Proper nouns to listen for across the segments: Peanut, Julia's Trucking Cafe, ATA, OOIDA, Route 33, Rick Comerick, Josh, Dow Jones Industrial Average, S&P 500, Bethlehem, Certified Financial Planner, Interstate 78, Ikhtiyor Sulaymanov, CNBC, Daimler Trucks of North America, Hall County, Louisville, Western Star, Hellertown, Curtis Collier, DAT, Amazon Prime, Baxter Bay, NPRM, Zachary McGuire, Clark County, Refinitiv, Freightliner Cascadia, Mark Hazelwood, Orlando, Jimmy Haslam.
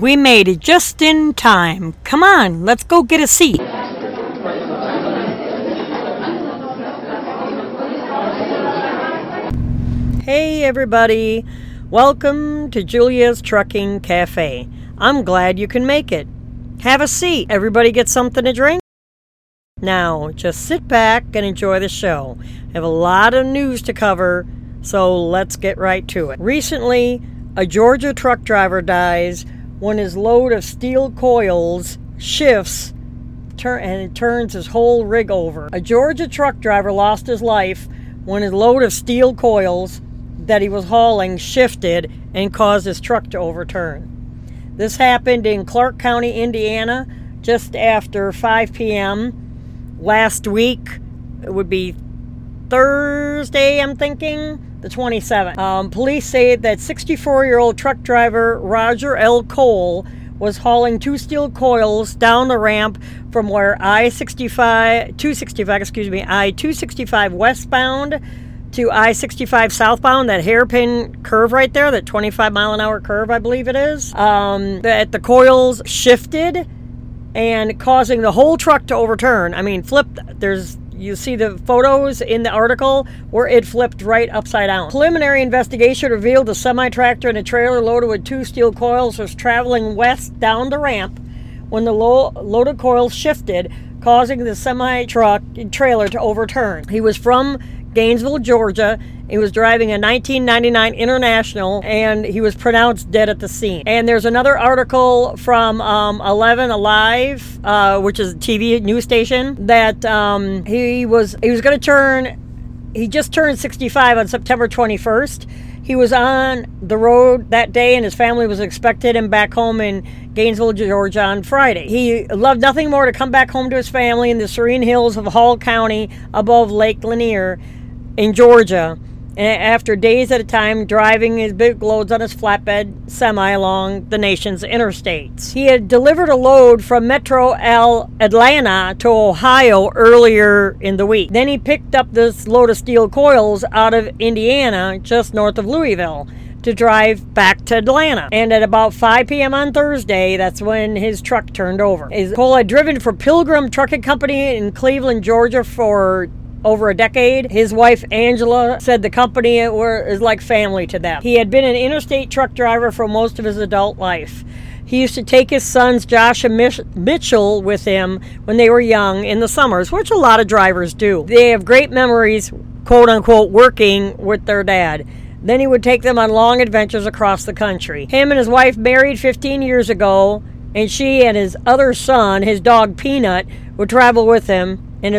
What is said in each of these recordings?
We made it just in time. Come on, let's go get a seat. Hey everybody, welcome to Julia's Trucking Cafe. I'm glad you can make it. Have a seat. Everybody get something to drink? Now, just sit back and enjoy the show. I have a lot of news to cover, so let's get right to it. Recently, a Georgia truck driver dies when his load of steel coils shifts and it turns his whole rig over. A Georgia truck driver lost his life when his load of steel coils that he was hauling shifted and caused his truck to overturn. This happened in Clark County, Indiana, just after 5 p.m. last week. It would be Thursday, I'm thinking. The 27th. Police say that 64-year-old truck driver Roger L. Cole was hauling two steel coils down the ramp from where I-265 westbound to I-65 southbound, that hairpin curve right there, that 25-mile-an-hour curve, I believe it is, that the coils shifted and causing the whole truck to overturn. I mean, flipped. You see the photos in the article where it flipped right upside down. Preliminary investigation revealed a semi-tractor and a trailer loaded with two steel coils was traveling west down the ramp when the loaded coils shifted, causing the semi-trailer to overturn. He was from Gainesville, Georgia. He was driving a 1999 International, and he was pronounced dead at the scene. And there's another article from 11 Alive, which is a TV news station, that he just turned 65 on September 21st. He was on the road that day, and his family was expecting him back home in Gainesville, Georgia on Friday. He loved nothing more to come back home to his family in the serene hills of Hall County above Lake Lanier in Georgia, and after days at a time driving his big loads on his flatbed semi along the nation's interstates. He had delivered a load from Metro Atlanta to Ohio earlier in the week. Then he picked up this load of steel coils out of Indiana, just north of Louisville, to drive back to Atlanta. And at about 5 p.m. on Thursday, that's when his truck turned over. Cole had driven for Pilgrim Trucking Company in Cleveland, Georgia for over a decade. His wife, Angela, said the company is like family to them. He had been an interstate truck driver for most of his adult life. He used to take his sons, Josh and Mitchell, with him when they were young in the summers, which a lot of drivers do. They have great memories, quote-unquote, working with their dad. Then he would take them on long adventures across the country. Him and his wife married 15 years ago, and she and his other son, his dog Peanut, would travel with him and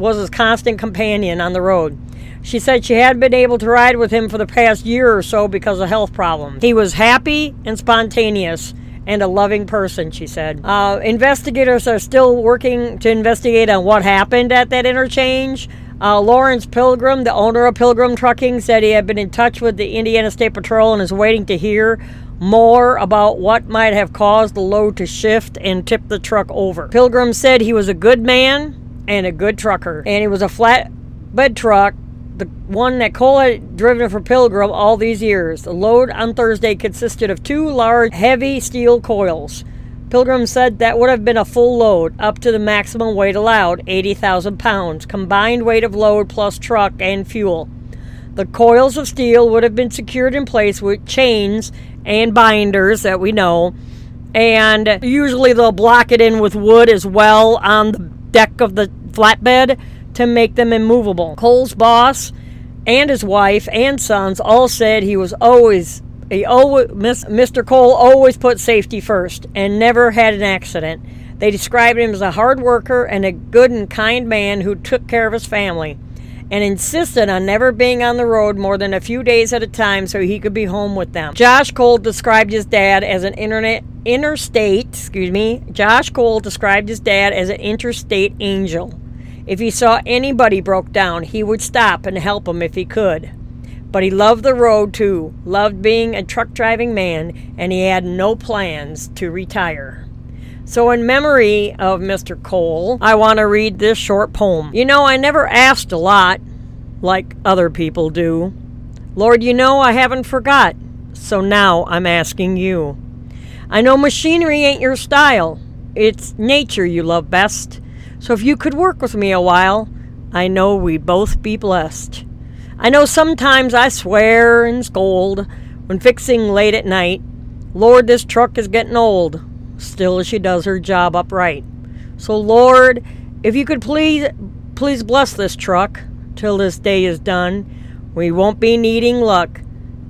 was his constant companion on the road. She said she hadn't been able to ride with him for the past year or so because of health problems. He was happy and spontaneous and a loving person, she said. Investigators are still working to investigate on what happened at that interchange. Lawrence Pilgrim, the owner of Pilgrim Trucking, said he had been in touch with the Indiana State Patrol and is waiting to hear more about what might have caused the load to shift and tip the truck over. Pilgrim said he was a good man and a good trucker, and it was a flatbed truck, the one that Cole had driven for Pilgrim all these years. The load on Thursday consisted of two large, heavy steel coils. Pilgrim said that would have been a full load, up to the maximum weight allowed, 80,000 pounds, combined weight of load plus truck and fuel. The coils of steel would have been secured in place with chains and binders that we know, and usually they'll block it in with wood as well on the deck of the flatbed to make them immovable. Cole's boss and his wife and sons all said Mr. Cole always put safety first and never had an accident. They described him as a hard worker and a good and kind man who took care of his family. and insisted on never being on the road more than a few days at a time so he could be home with them. Josh Cole described his dad as an interstate angel. If he saw anybody broke down, he would stop and help them if he could. But he loved the road too, loved being a truck driving man, and he had no plans to retire. So in memory of Mr. Cole, I want to read this short poem. You know, I never asked a lot, like other people do. Lord, you know I haven't forgot, so now I'm asking you. I know machinery ain't your style, it's nature you love best. So if you could work with me a while, I know we'd both be blessed. I know sometimes I swear and scold when fixing late at night. Lord, this truck is getting old. Still, she does her job upright. So, Lord, if you could please bless this truck till this day is done. We won't be needing luck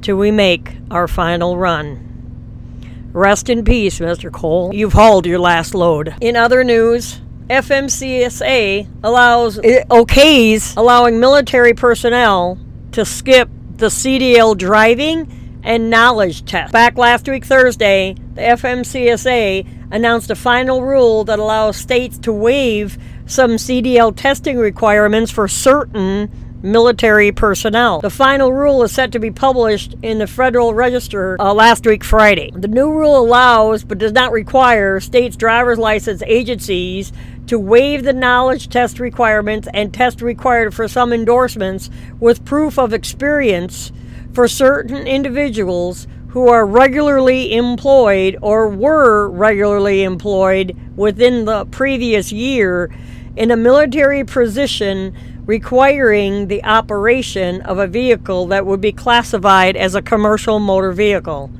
till we make our final run. Rest in peace, Mr. Cole. You've hauled your last load. In other news, FMCSA okays allowing military personnel to skip the CDL driving and knowledge test. Back last week Thursday, the FMCSA announced a final rule that allows states to waive some CDL testing requirements for certain military personnel. The final rule is set to be published in the Federal Register last week Friday. The new rule allows, but does not require, states' driver's license agencies to waive the knowledge test requirements and test required for some endorsements with proof of experience for certain individuals who are regularly employed or were regularly employed within the previous year in a military position requiring the operation of a vehicle that would be classified as a commercial motor vehicle,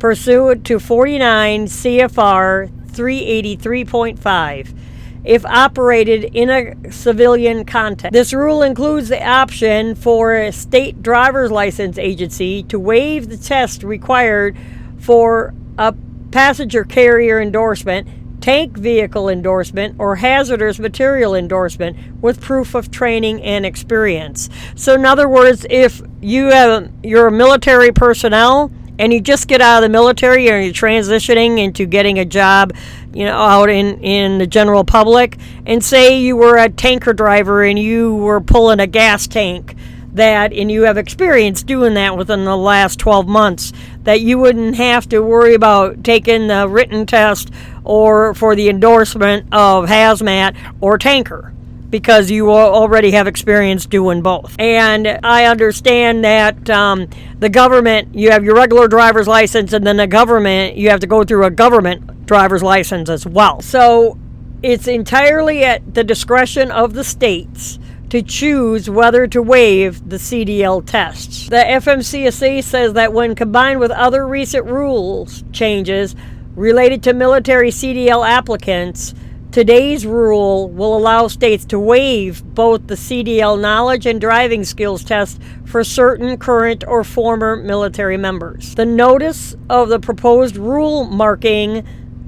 pursuant to 49 CFR 383.5, if operated in a civilian context. This rule includes the option for a state driver's license agency to waive the test required for a passenger carrier endorsement, tank vehicle endorsement, or hazardous material endorsement with proof of training and experience. So in other words, if you're a military personnel and you just get out of the military or you're transitioning into getting a job, you know, out in the general public, and say you were a tanker driver and you were pulling a gas tank, that, and you have experience doing that within the last 12 months, that you wouldn't have to worry about taking the written test or for the endorsement of hazmat or tanker, because you already have experience doing both. And I understand that the government, you have your regular driver's license, and then the government, you have to go through a government driver's license as well. So it's entirely at the discretion of the states to choose whether to waive the CDL tests. The FMCSA says that when combined with other recent rules changes related to military CDL applicants, today's rule will allow states to waive both the CDL knowledge and driving skills test for certain current or former military members. The notice of the proposed rule marking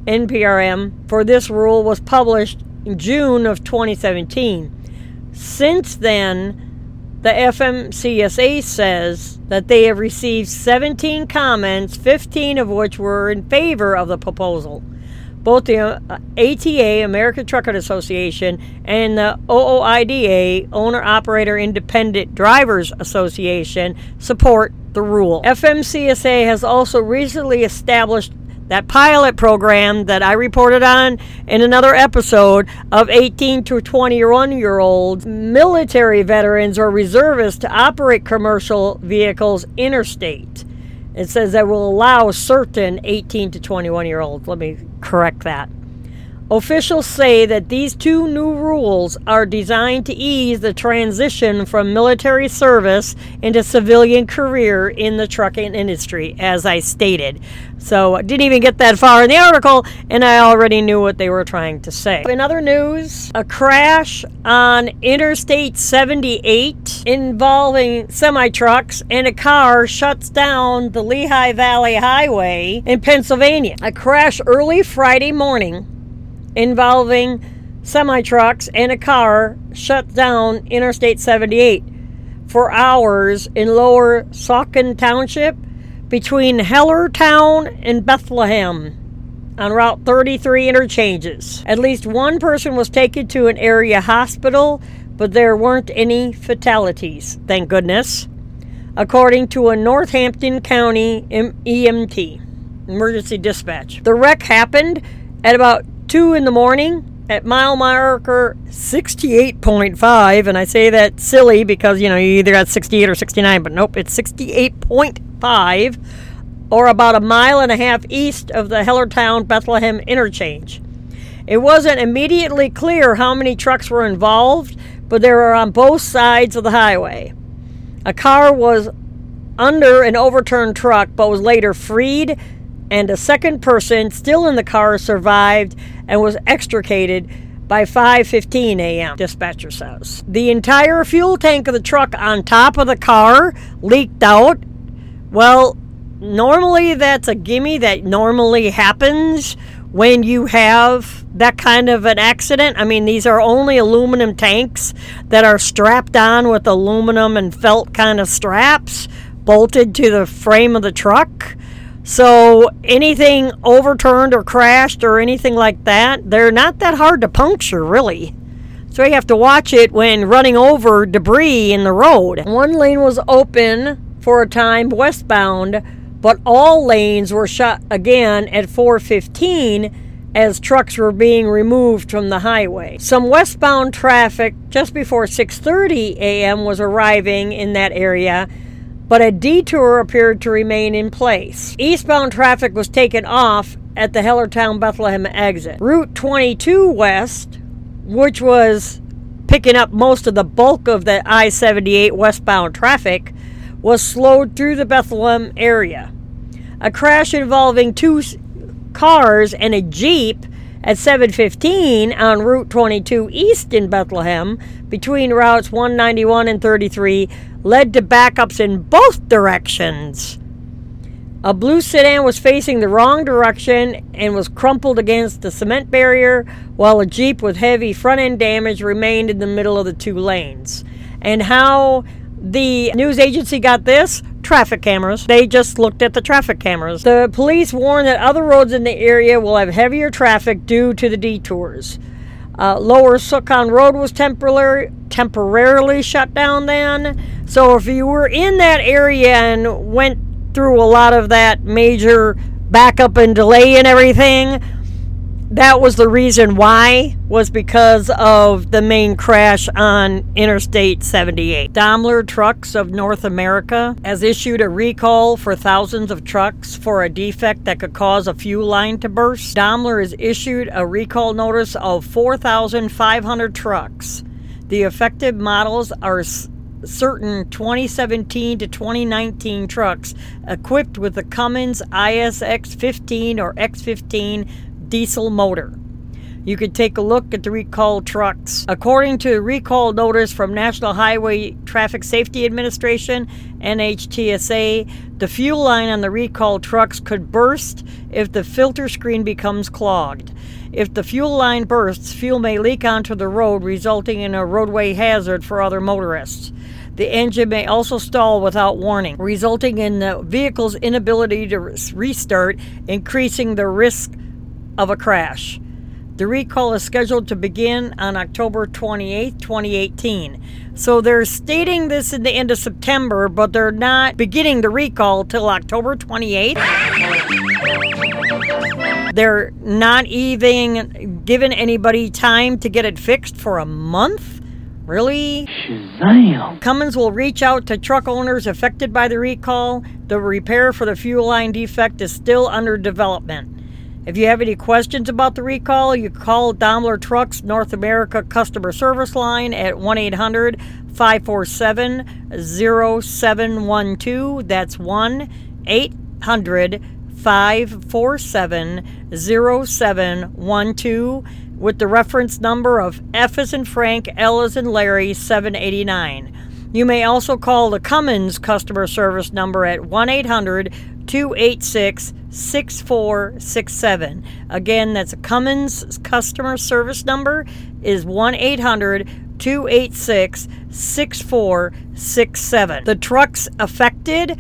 NPRM for this rule was published in June of 2017. Since then, the FMCSA says that they have received 17 comments, 15 of which were in favor of the proposal. Both the ATA, American Trucking Association, and the OOIDA, Owner Operator Independent Drivers Association, support the rule. FMCSA has also recently established that pilot program that I reported on in another episode of 18 to 21-year-olds, military veterans or reservists to operate commercial vehicles interstate. It says that will allow certain 18 to 21-year-olds. Let me correct that. Officials say that these two new rules are designed to ease the transition from military service into civilian career in the trucking industry, as I stated. So I didn't even get that far in the article, and I already knew what they were trying to say. In other news, a crash on Interstate 78 involving semi-trucks and a car shuts down the Lehigh Valley Highway in Pennsylvania. A crash early Friday morning involving semi-trucks and a car shut down Interstate 78. for hours in Lower Saucon Township between Hellertown and Bethlehem on Route 33 interchanges. At least one person was taken to an area hospital, but there weren't any fatalities, thank goodness, according to a Northampton County EMT, emergency dispatch. The wreck happened at about 2 in the morning at mile marker 68.5, and I say that silly because, you know, you either got 68 or 69, but nope, it's 68.5, or about a mile and a half east of the Hellertown-Bethlehem interchange. It wasn't immediately clear how many trucks were involved, but they were on both sides of the highway. A car was under an overturned truck, but was later freed, and a second person still in the car survived and was extricated by 5:15 a.m., dispatcher says. The entire fuel tank of the truck on top of the car leaked out. Well, normally that's a gimme. That normally happens when you have that kind of an accident. I mean, these are only aluminum tanks that are strapped on with aluminum and felt kind of straps bolted to the frame of the truck. So anything overturned or crashed or anything like that, they're not that hard to puncture, really. So you have to watch it when running over debris in the road. One lane was open for a time westbound, but all lanes were shut again at 4:15 as trucks were being removed from the highway. Some westbound traffic just before 6:30 a.m. was arriving in that area, but a detour appeared to remain in place. Eastbound traffic was taken off at the Hellertown-Bethlehem exit. Route 22 West, which was picking up most of the bulk of the I-78 westbound traffic, was slowed through the Bethlehem area. A crash involving two cars and a Jeep at 7:15 on Route 22 East in Bethlehem between routes 191 and 33 led to backups in both directions. A blue sedan was facing the wrong direction and was crumpled against the cement barrier, while a Jeep with heavy front-end damage remained in the middle of the two lanes. And how the news agency got this? Traffic cameras. They just looked at the traffic cameras. The police warned that other roads in the area will have heavier traffic due to the detours. Lower Saucon Road was temporarily shut down then. So if you were in that area and went through a lot of that major backup and delay and everything, that was the reason why, was because of the main crash on Interstate 78. Daimler Trucks of North America has issued a recall for thousands of trucks for a defect that could cause a fuel line to burst. Daimler has issued a recall notice of 4,500 trucks. The affected models are certain 2017 to 2019 trucks equipped with the Cummins ISX15 or X15 diesel motor. You could take a look at the recall trucks. According to the recall notice from National Highway Traffic Safety Administration, NHTSA, the fuel line on the recall trucks could burst if the filter screen becomes clogged. If the fuel line bursts, fuel may leak onto the road, resulting in a roadway hazard for other motorists. The engine may also stall without warning, resulting in the vehicle's inability to restart, increasing the risk of a crash. The recall is scheduled to begin on October 28, 2018. So they're stating this in the end of September, but they're not beginning the recall till October 28th. They're not even giving anybody time to get it fixed for a month? Really? Shazam! Cummins will reach out to truck owners affected by the recall. The repair for the fuel line defect is still under development. If you have any questions about the recall, you call Daimler Trucks North America customer service line at 1-800-547-0712. That's 1-800-547-0712 with the reference number of F as in Frank, L as in Larry, 789. You may also call the Cummins customer service number at 1-800-286-6467. Again, that's a Cummins customer service number is 1-800 286-6467. The trucks affected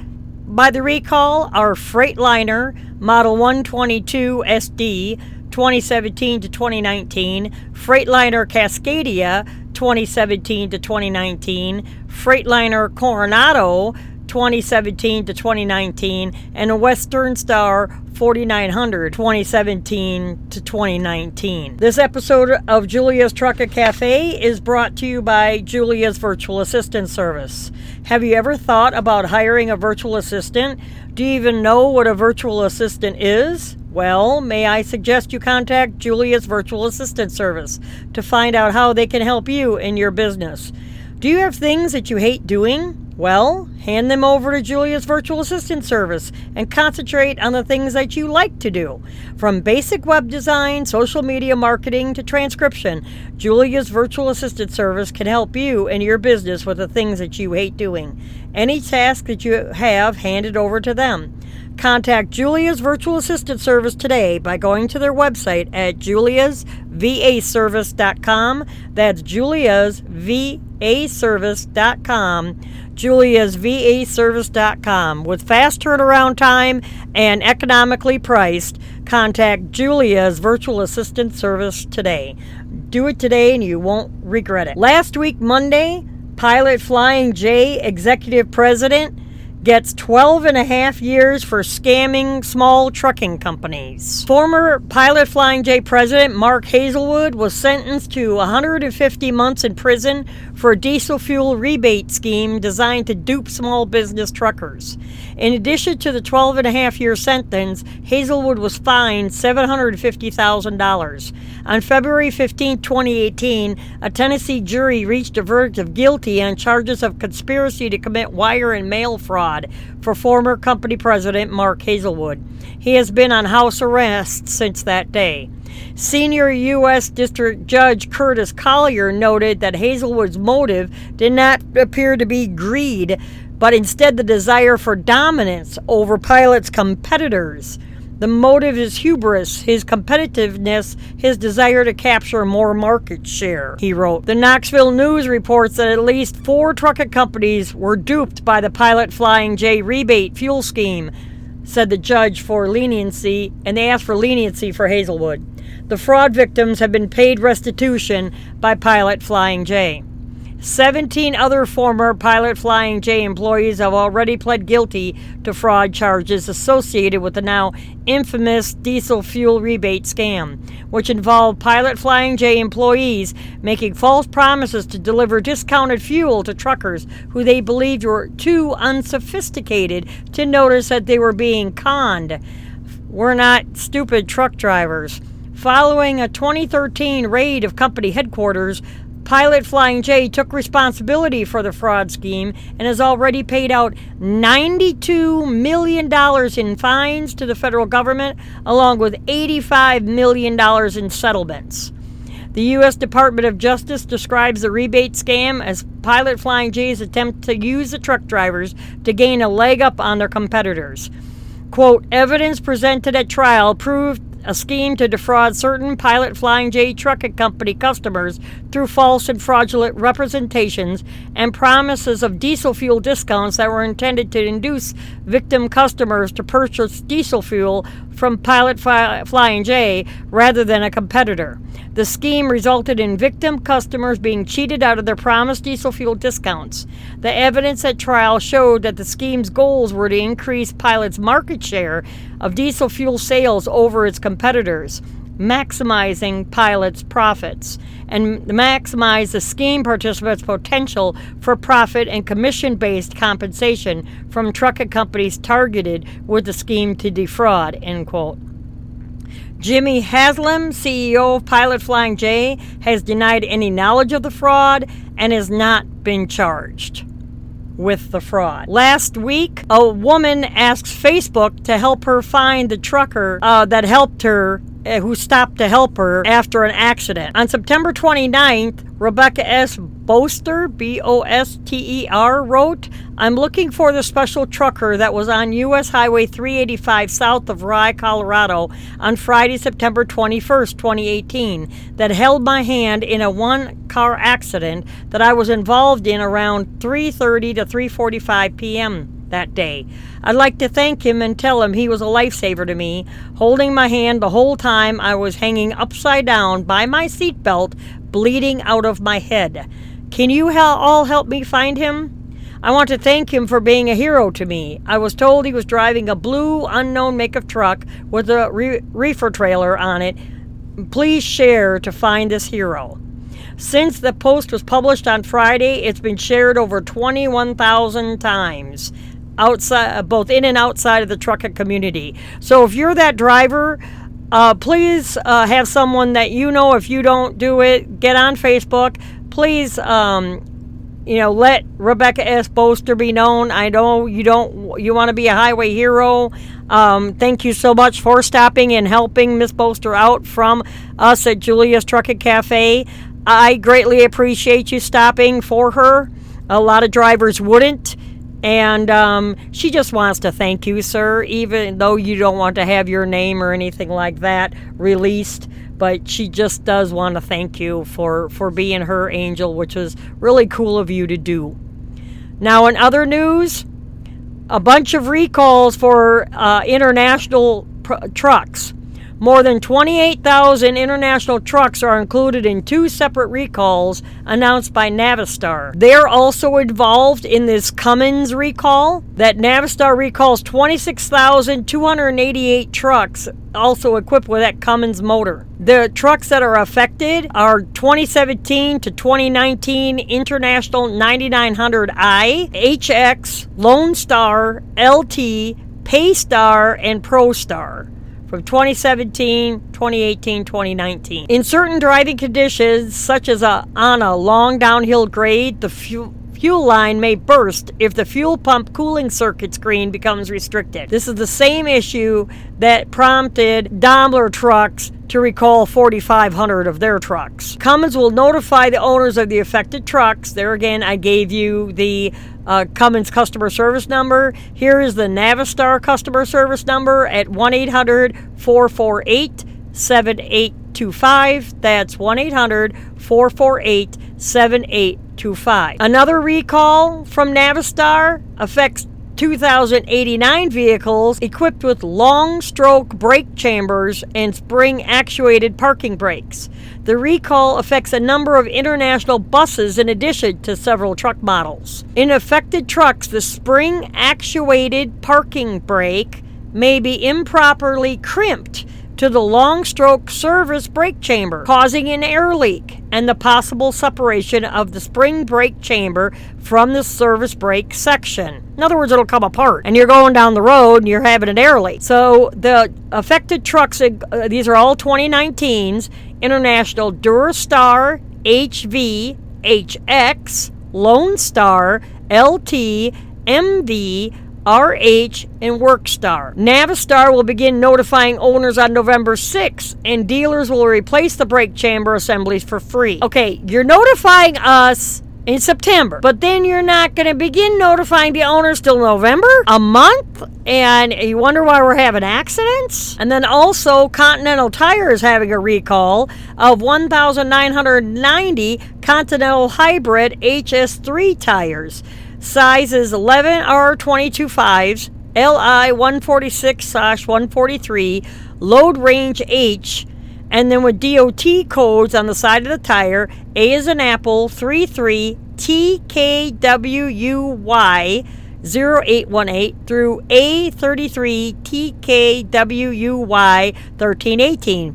by the recall are Freightliner Model 122 SD 2017 to 2019, Freightliner Cascadia 2017 to 2019, Freightliner Coronado 2017 to 2019, and a Western Star 4900 2017 to 2019. This episode of Julia's Trucking Cafe is brought to you by Julia's Virtual Assistant Service. Have you ever thought about hiring a virtual assistant? Do you even know what a virtual assistant is? Well, may I suggest you contact Julia's Virtual Assistant Service to find out how they can help you in your business. Do you have things that you hate doing? Well, hand them over to Julia's Virtual Assistant Service and concentrate on the things that you like to do. From basic web design, social media marketing, to transcription, Julia's Virtual Assistant Service can help you and your business with the things that you hate doing. Any task that you have, hand it over to them. Contact Julia's Virtual Assistant Service today by going to their website at juliasvaservice.com. That's juliasvaservice.com. Julia'sVAService.com. With fast turnaround time and economically priced, contact Julia's Virtual Assistant Service today. Do it today and you won't regret it. Last week, Monday, Pilot Flying J Executive President gets 12 and a half years for scamming small trucking companies. Former Pilot Flying J President Mark Hazelwood was sentenced to 150 months in prison for a diesel fuel rebate scheme designed to dupe small business truckers. In addition to the 12 and a half year sentence, Hazelwood was fined $750,000. On February 15, 2018, a Tennessee jury reached a verdict of guilty on charges of conspiracy to commit wire and mail fraud for former company president Mark Hazelwood. He has been on house arrest since that day. Senior U.S. District Judge Curtis Collier noted that Hazelwood's motive did not appear to be greed, but instead the desire for dominance over Pilot's competitors. The motive is hubris, his competitiveness, his desire to capture more market share, he wrote. The Knoxville News reports that at least 4 trucking companies were duped by the Pilot Flying J rebate fuel scheme, said the judge for leniency, and they asked for leniency for Hazelwood. The fraud victims have been paid restitution by Pilot Flying J. 17 other former Pilot Flying J employees have already pled guilty to fraud charges associated with the now infamous diesel fuel rebate scam, which involved Pilot Flying J employees making false promises to deliver discounted fuel to truckers who they believed were too unsophisticated to notice that they were being conned. We're not stupid truck drivers. Following a 2013 raid of company headquarters, Pilot Flying J took responsibility for the fraud scheme and has already paid out $92 million in fines to the federal government, along with $85 million in settlements. The U.S. Department of Justice describes the rebate scam as Pilot Flying J's attempt to use the truck drivers to gain a leg up on their competitors. Quote, evidence presented at trial proved a scheme to defraud certain Pilot Flying J trucking company customers through false and fraudulent representations and promises of diesel fuel discounts that were intended to induce victim customers to purchase diesel fuel from Pilot Flying J rather than a competitor. The scheme resulted in victim customers being cheated out of their promised diesel fuel discounts. The evidence at trial showed that the scheme's goals were to increase Pilot's market share of diesel fuel sales over its competitors, maximizing Pilot's profits, and maximize the scheme participants' potential for profit and commission-based compensation from trucking companies targeted with the scheme to defraud, end quote. Jimmy Haslam, CEO of Pilot Flying J, has denied any knowledge of the fraud and has not been charged with the fraud. Last week, a woman asks Facebook to help her find the trucker that helped her, who stopped to help her after an accident. On September 29th, Rebecca S. Boster, B-O-S-T-E-R, wrote, I'm looking for the special trucker that was on U.S. Highway 385 south of Rye, Colorado on Friday, September 21st, 2018, that held my hand in a one-car accident that I was involved in around 3:30 to 3:45 p.m. that day. I'd like to thank him and tell him he was a lifesaver to me, holding my hand the whole time I was hanging upside down by my seatbelt, bleeding out of my head. Can you all help me find him? I want to thank him for being a hero to me. I was told he was driving a blue, unknown make of truck with a reefer trailer on it. Please share to find this hero. Since the post was published on Friday, it's been shared over 21,000 times. Outside, both in and outside of the trucking community. So if you're that driver, please have someone that you know. If you don't do it, get on Facebook. Please, let Rebecca S. Boster be known. I know you want to be a highway hero. Thank you so much for stopping and helping Miss Boster out from us at Julia's Trucking Cafe. I greatly appreciate you stopping for her. A lot of drivers wouldn't. And she just wants to thank you, sir, even though you don't want to have your name or anything like that released. But she just does want to thank you for being her angel, which was really cool of you to do. Now, in other news, a bunch of recalls for international trucks. More than 28,000 international trucks are included in two separate recalls announced by Navistar. They're also involved in this Cummins recall. That Navistar recalls 26,288 trucks also equipped with that Cummins motor. The trucks that are affected are 2017 to 2019 International 9900i, HX, Lone Star, LT, Paystar, and ProStar. From 2017, 2018, 2019. In certain driving conditions, such as on a long downhill grade, the fuel line may burst if the fuel pump cooling circuit screen becomes restricted. This is the same issue that prompted Daimler Trucks to recall 4,500 of their trucks. Cummins will notify the owners of the affected trucks. There again, I gave you the Cummins customer service number. Here is the Navistar customer service number at 1-800-448-7825. That's 1-800-448-7825. Another recall from Navistar affects 2,089 vehicles equipped with long stroke brake chambers and spring actuated parking brakes. The recall affects a number of international buses in addition to several truck models. In affected trucks, the spring actuated parking brake may be improperly crimped to the long stroke service brake chamber, causing an air leak and the possible separation of the spring brake chamber from the service brake section. In other words, it'll come apart and you're going down the road and you're having an air leak. So the affected trucks, these are all 2019s, International Durastar, HV, HX, Lone Star, LT, MV, RH, and Workstar. Navistar will begin notifying owners on November 6th, and dealers will replace the brake chamber assemblies for free. Okay, you're notifying us in September, but then you're not going to begin notifying the owners till November? A month? And you wonder why we're having accidents? And then also, Continental Tire is having a recall of 1,990 Continental Hybrid HS3 tires. Sizes 11R225s, LI 146-143, load range H, and then with DOT codes on the side of the tire, A is an apple 33TKWUY 0818 through A33TKWUY 1318.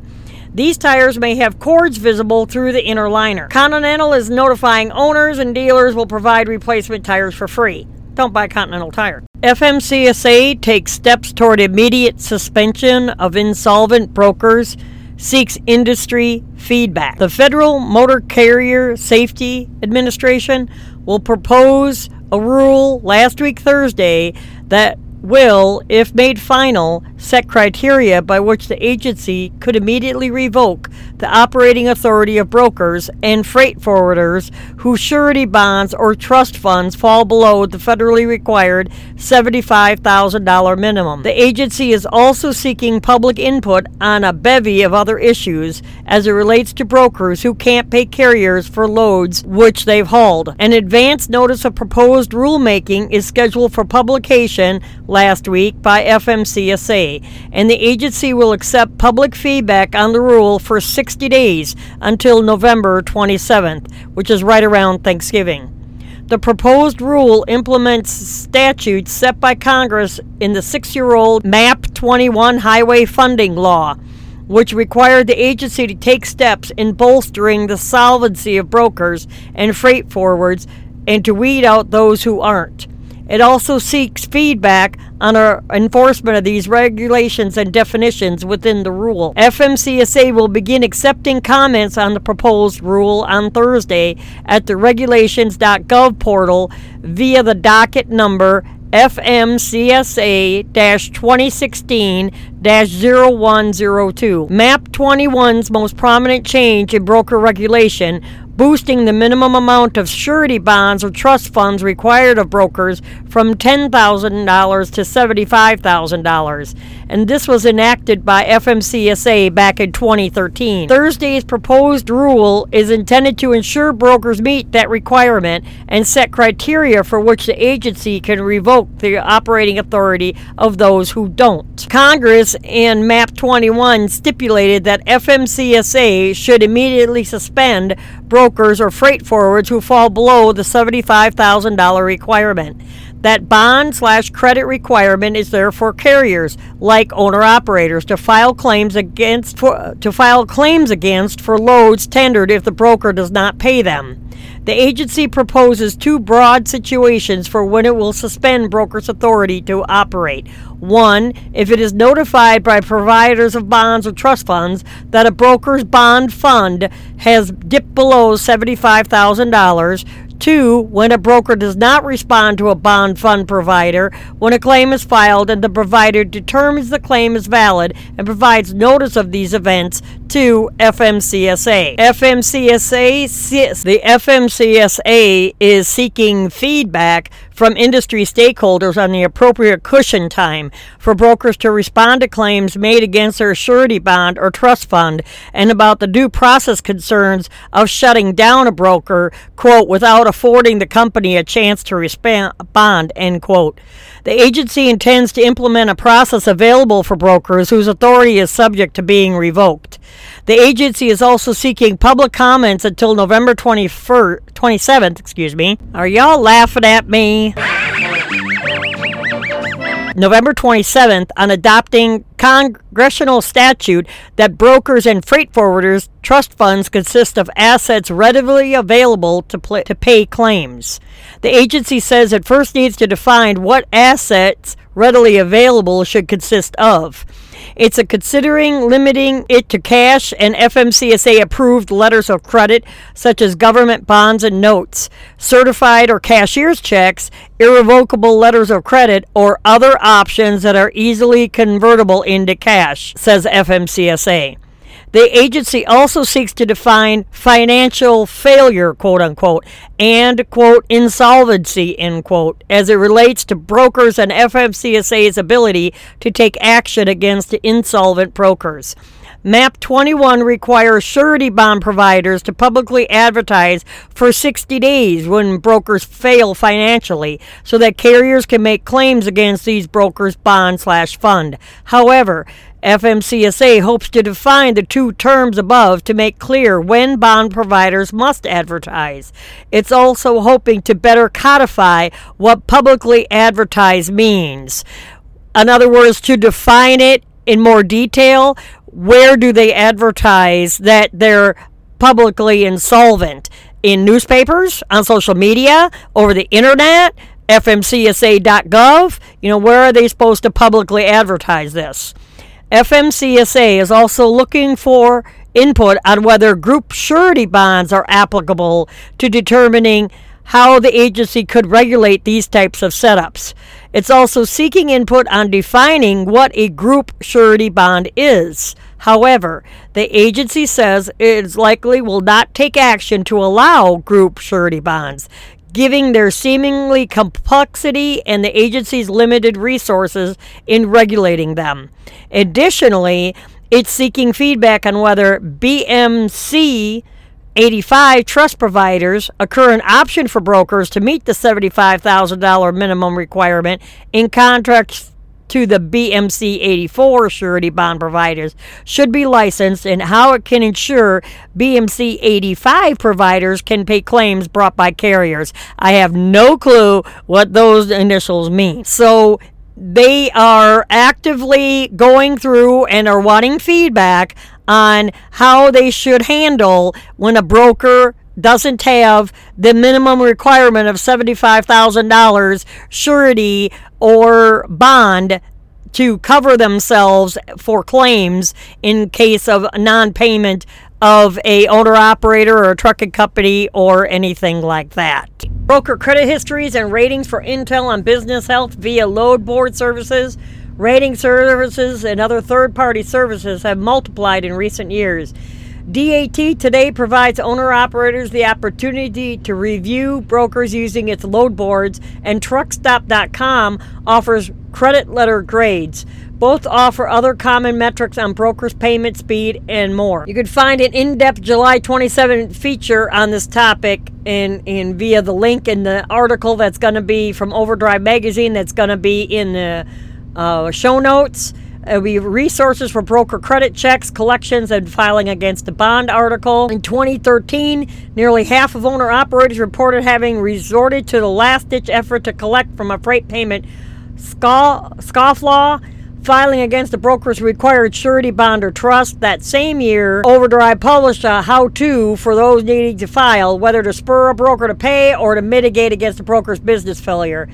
These tires may have cords visible through the inner liner. Continental is notifying owners, and dealers will provide replacement tires for free. Don't buy Continental Tire. FMCSA takes steps toward immediate suspension of insolvent brokers, seeks industry feedback. The Federal Motor Carrier Safety Administration will propose a rule last week Thursday that will, if made final, set criteria by which the agency could immediately revoke the operating authority of brokers and freight forwarders whose surety bonds or trust funds fall below the federally required $75,000 minimum. The agency is also seeking public input on a bevy of other issues as it relates to brokers who can't pay carriers for loads which they've hauled. An advance notice of proposed rulemaking is scheduled for publication last week by FMCSA, and the agency will accept public feedback on the rule for 60 days until November 27th, which is right around Thanksgiving. The proposed rule implements statutes set by Congress in the six-year-old MAP-21 highway funding law, which required the agency to take steps in bolstering the solvency of brokers and freight forwarders and to weed out those who aren't. It also seeks feedback on our enforcement of these regulations and definitions within the rule. FMCSA will begin accepting comments on the proposed rule on Thursday at the regulations.gov portal via the docket number FMCSA-2016-0102. MAP 21's most prominent change in broker regulation, boosting the minimum amount of surety bonds or trust funds required of brokers from $10,000 to $75,000, and this was enacted by FMCSA back in 2013. Thursday's proposed rule is intended to ensure brokers meet that requirement and set criteria for which the agency can revoke the operating authority of those who don't. Congress in MAP 21 stipulated that FMCSA should immediately suspend brokers or freight forwarders who fall below the $75,000 requirement. That bond/credit requirement is there for carriers, like owner-operators, to file claims against for loads tendered if the broker does not pay them. The agency proposes two broad situations for when it will suspend brokers' authority to operate. One, if it is notified by providers of bonds or trust funds that a broker's bond fund has dipped below $75,000. Two, when a broker does not respond to a bond fund provider, when a claim is filed and the provider determines the claim is valid and provides notice of these events to FMCSA. The FMCSA is seeking feedback from industry stakeholders on the appropriate cushion time for brokers to respond to claims made against their surety bond or trust fund and about the due process concerns of shutting down a broker, quote, without affording the company a chance to respond, end quote. The agency intends to implement a process available for brokers whose authority is subject to being revoked. The agency is also seeking public comments until November 27th, Are y'all laughing at me? November 27th on adopting congressional statute that brokers and freight forwarders' trust funds consist of assets readily available to pay claims. The agency says it first needs to define what assets readily available should consist of. It's considering limiting it to cash and FMCSA-approved letters of credit, such as government bonds and notes, certified or cashier's checks, irrevocable letters of credit, or other options that are easily convertible into cash, says FMCSA. The agency also seeks to define financial failure, quote-unquote, and, quote, insolvency, end quote, as it relates to brokers and FMCSA's ability to take action against insolvent brokers. MAP 21 requires surety bond providers to publicly advertise for 60 days when brokers fail financially so that carriers can make claims against these brokers' bond/fund. However, FMCSA hopes to define the two terms above to make clear when bond providers must advertise. It's also hoping to better codify what publicly advertise means. In other words, to define it in more detail, where do they advertise that they're publicly insolvent? In newspapers, on social media, over the internet, FMCSA.gov? You know, where are they supposed to publicly advertise this? FMCSA is also looking for input on whether group surety bonds are applicable to determining how the agency could regulate these types of setups. It's also seeking input on defining what a group surety bond is. However, the agency says it likely will not take action to allow group surety bonds, giving their seemingly complexity and the agency's limited resources in regulating them. Additionally, it's seeking feedback on whether BMC 85 trust providers, a current option for brokers to meet the $75,000 minimum requirement in contracts to the BMC 84 surety bond providers, should be licensed, and how it can ensure BMC 85 providers can pay claims brought by carriers. I have no clue what those initials mean. So they are actively going through and are wanting feedback on how they should handle when a broker doesn't have the minimum requirement of $75,000 surety or bond to cover themselves for claims in case of non-payment of a owner-operator or a trucking company or anything like that. Broker credit histories and ratings for intel on business health via load board services, rating services, and other third-party services have multiplied in recent years. DAT today provides owner-operators the opportunity to review brokers using its load boards, and TruckStop.com offers credit letter grades. Both offer other common metrics on brokers' payment speed and more. You can find an in-depth July 27 feature on this topic in via the link in the article that's going to be from Overdrive Magazine, that's going to be in the show notes. We have resources for broker credit checks, collections, and filing against the bond article. In 2013, nearly half of owner-operators reported having resorted to the last-ditch effort to collect from a freight payment scofflaw, filing against the broker's required surety bond or trust. That same year, Overdrive published a how-to for those needing to file, whether to spur a broker to pay or to mitigate against the broker's business failure.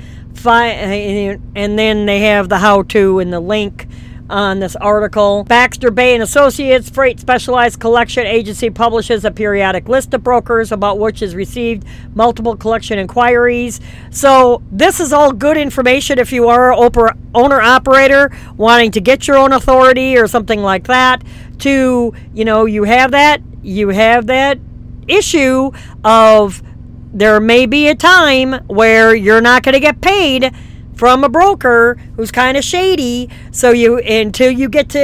And then they have the how-to in the link on this article. Baxter Bay and Associates Freight Specialized Collection Agency publishes a periodic list of brokers about which is received multiple collection inquiries. So this is all good information if you are an owner-operator wanting to get your own authority or something like that. To, you know, you have that issue of there may be a time where you're not going to get paid from a broker who's kind of shady, so you until you get to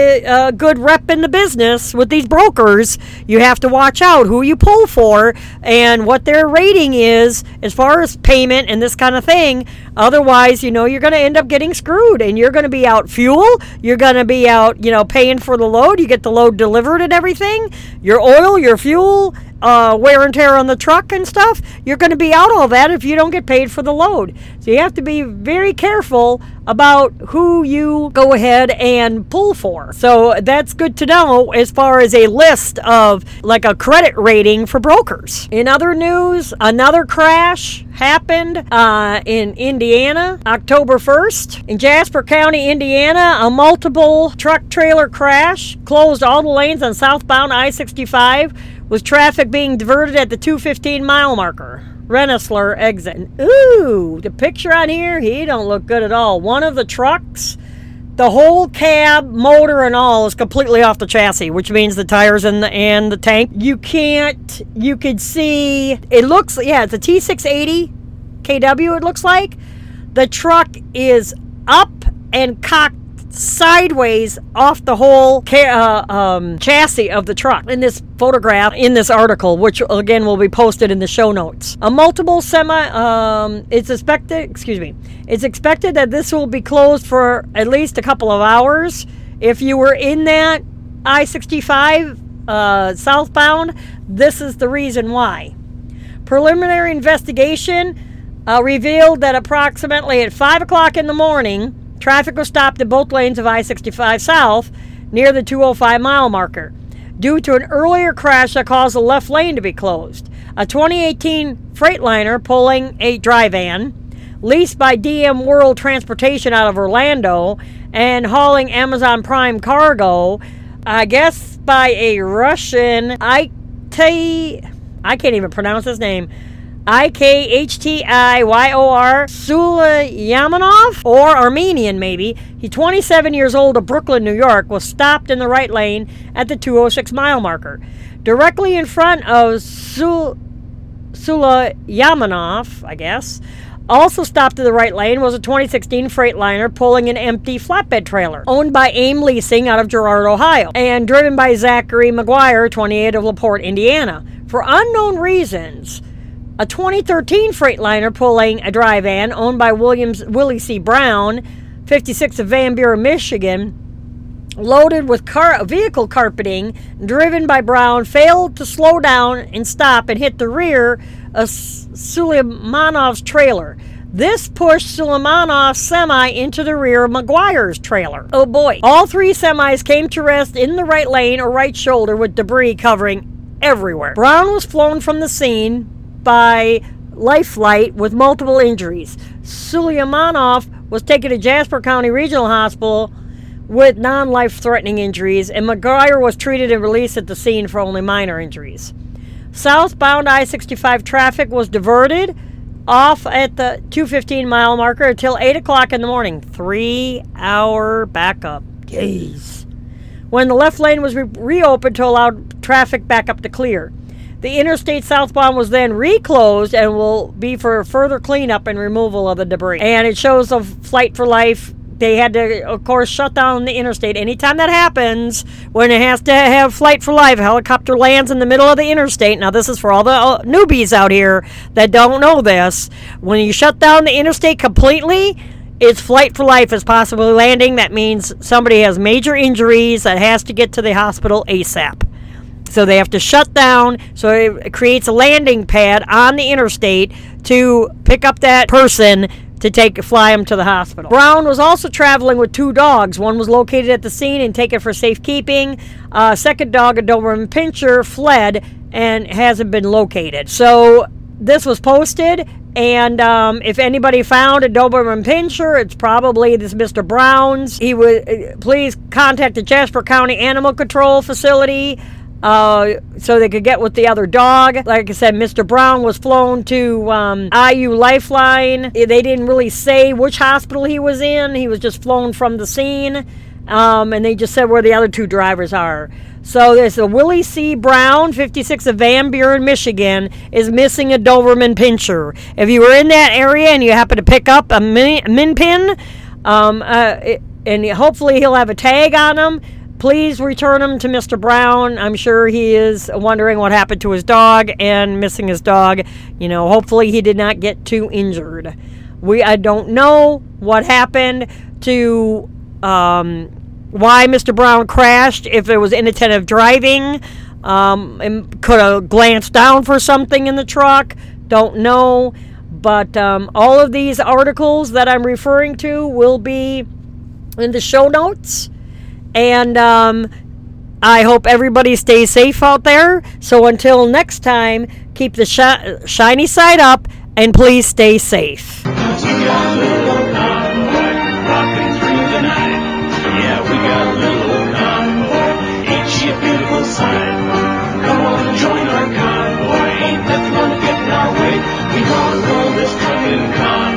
a good rep in the business with these brokers, you have to watch out who you pull for and what their rating is as far as payment and this kind of thing. Otherwise, you know, you're going to end up getting screwed, and you're going to be out fuel, you're going to be out, you know, paying for the load, you get the load delivered and everything, your oil, your fuel, wear and tear on the truck and stuff. You're going to be out all that if you don't get paid for the load. So you have to be very careful about who you go ahead and pull for. So that's good to know as far as a list of like a credit rating for brokers. In other news, another crash happened in Indiana, October 1st. In Jasper County, Indiana, a multiple truck trailer crash closed all the lanes on southbound I-65, with traffic being diverted at the 215 mile marker, Rensselaer exit. And ooh, the picture on here, he don't look good at all. One of the trucks, the whole cab, motor and all, is completely off the chassis, which means the tires and the tank. You could see, it looks, yeah, it's a T680 KW it looks like. The truck is up and cocked sideways off the whole chassis of the truck in this photograph in this article, which again will be posted in the show notes. A multiple semi it's expected that this will be closed for at least a couple of hours. If you were in that I-65 southbound, this is the reason why. Preliminary investigation revealed that approximately at 5 o'clock in the morning, traffic was stopped in both lanes of I-65 South near the 205 mile marker due to an earlier crash that caused the left lane to be closed. A 2018 Freightliner pulling a dry van leased by DM World Transportation out of Orlando and hauling Amazon Prime cargo, I guess by a Russian, I can't even pronounce his name, Ikhtiyor Sulaymanov, or Armenian maybe. He's 27 years old of Brooklyn, New York, was stopped in the right lane at the 206-mile marker. Directly in front of Sulaymanov, I guess, also stopped in the right lane was a 2016 Freightliner pulling an empty flatbed trailer owned by AIM Leasing out of Girard, Ohio, and driven by Zachary McGuire, 28, of LaPorte, Indiana. For unknown reasons, a 2013 Freightliner pulling a dry van owned by Willie C. Brown, 56, of Van Buren, Michigan, loaded with vehicle carpeting, driven by Brown, failed to slow down and stop and hit the rear of Sulaymanov's trailer. This pushed Sulaymanov's semi into the rear of McGuire's trailer. Oh boy. All three semis came to rest in the right lane or right shoulder with debris covering everywhere. Brown was flown from the scene by life flight with multiple injuries. Sulaymanov was taken to Jasper County Regional Hospital with non-life-threatening injuries, and McGuire was treated and released at the scene for only minor injuries. Southbound I-65 traffic was diverted off at the 215-mile marker until 8 o'clock in the morning. 3-hour backup. Jeez. When the left lane was reopened to allow traffic back up to clear. The interstate southbound was then reclosed and will be for further cleanup and removal of the debris. And it shows a flight for life. They had to, of course, shut down the interstate. Anytime that happens, when it has to have flight for life, helicopter lands in the middle of the interstate. Now, this is for all the newbies out here that don't know this. When you shut down the interstate completely, it's flight for life is possibly landing. That means somebody has major injuries that has to get to the hospital ASAP. So they have to shut down, so it creates a landing pad on the interstate to pick up that person to fly him to the hospital. Brown was also traveling with two dogs. One was located at the scene and taken for safekeeping. Second dog, a Doberman Pinscher, fled and hasn't been located. So this was posted, and if anybody found a Doberman Pinscher, it's probably this Mr. Brown's. He would please contact the Jasper County Animal Control Facility so they could get with the other dog. Like I said, Mr. Brown was flown to IU Lifeline. They didn't really say which hospital he was in. He was just flown from the scene, and they just said where the other two drivers are. So there's a Willie C. Brown, 56, of Van Buren, Michigan, is missing a Doberman Pinscher. If you were in that area and you happen to pick up a min pin, and hopefully he'll have a tag on him, please return him to Mr. Brown. I'm sure he is wondering what happened to his dog and missing his dog. You know, hopefully he did not get too injured. I don't know what happened to why Mr. Brown crashed. If it was inattentive driving, and could have glanced down for something in the truck. Don't know. But all of these articles that I'm referring to will be in the show notes. And I hope everybody stays safe out there. So until next time, keep the shiny side up, and please stay safe. Join our convoy. Ain't nothing gonna get in our way. We gonna roll this trucking convoy.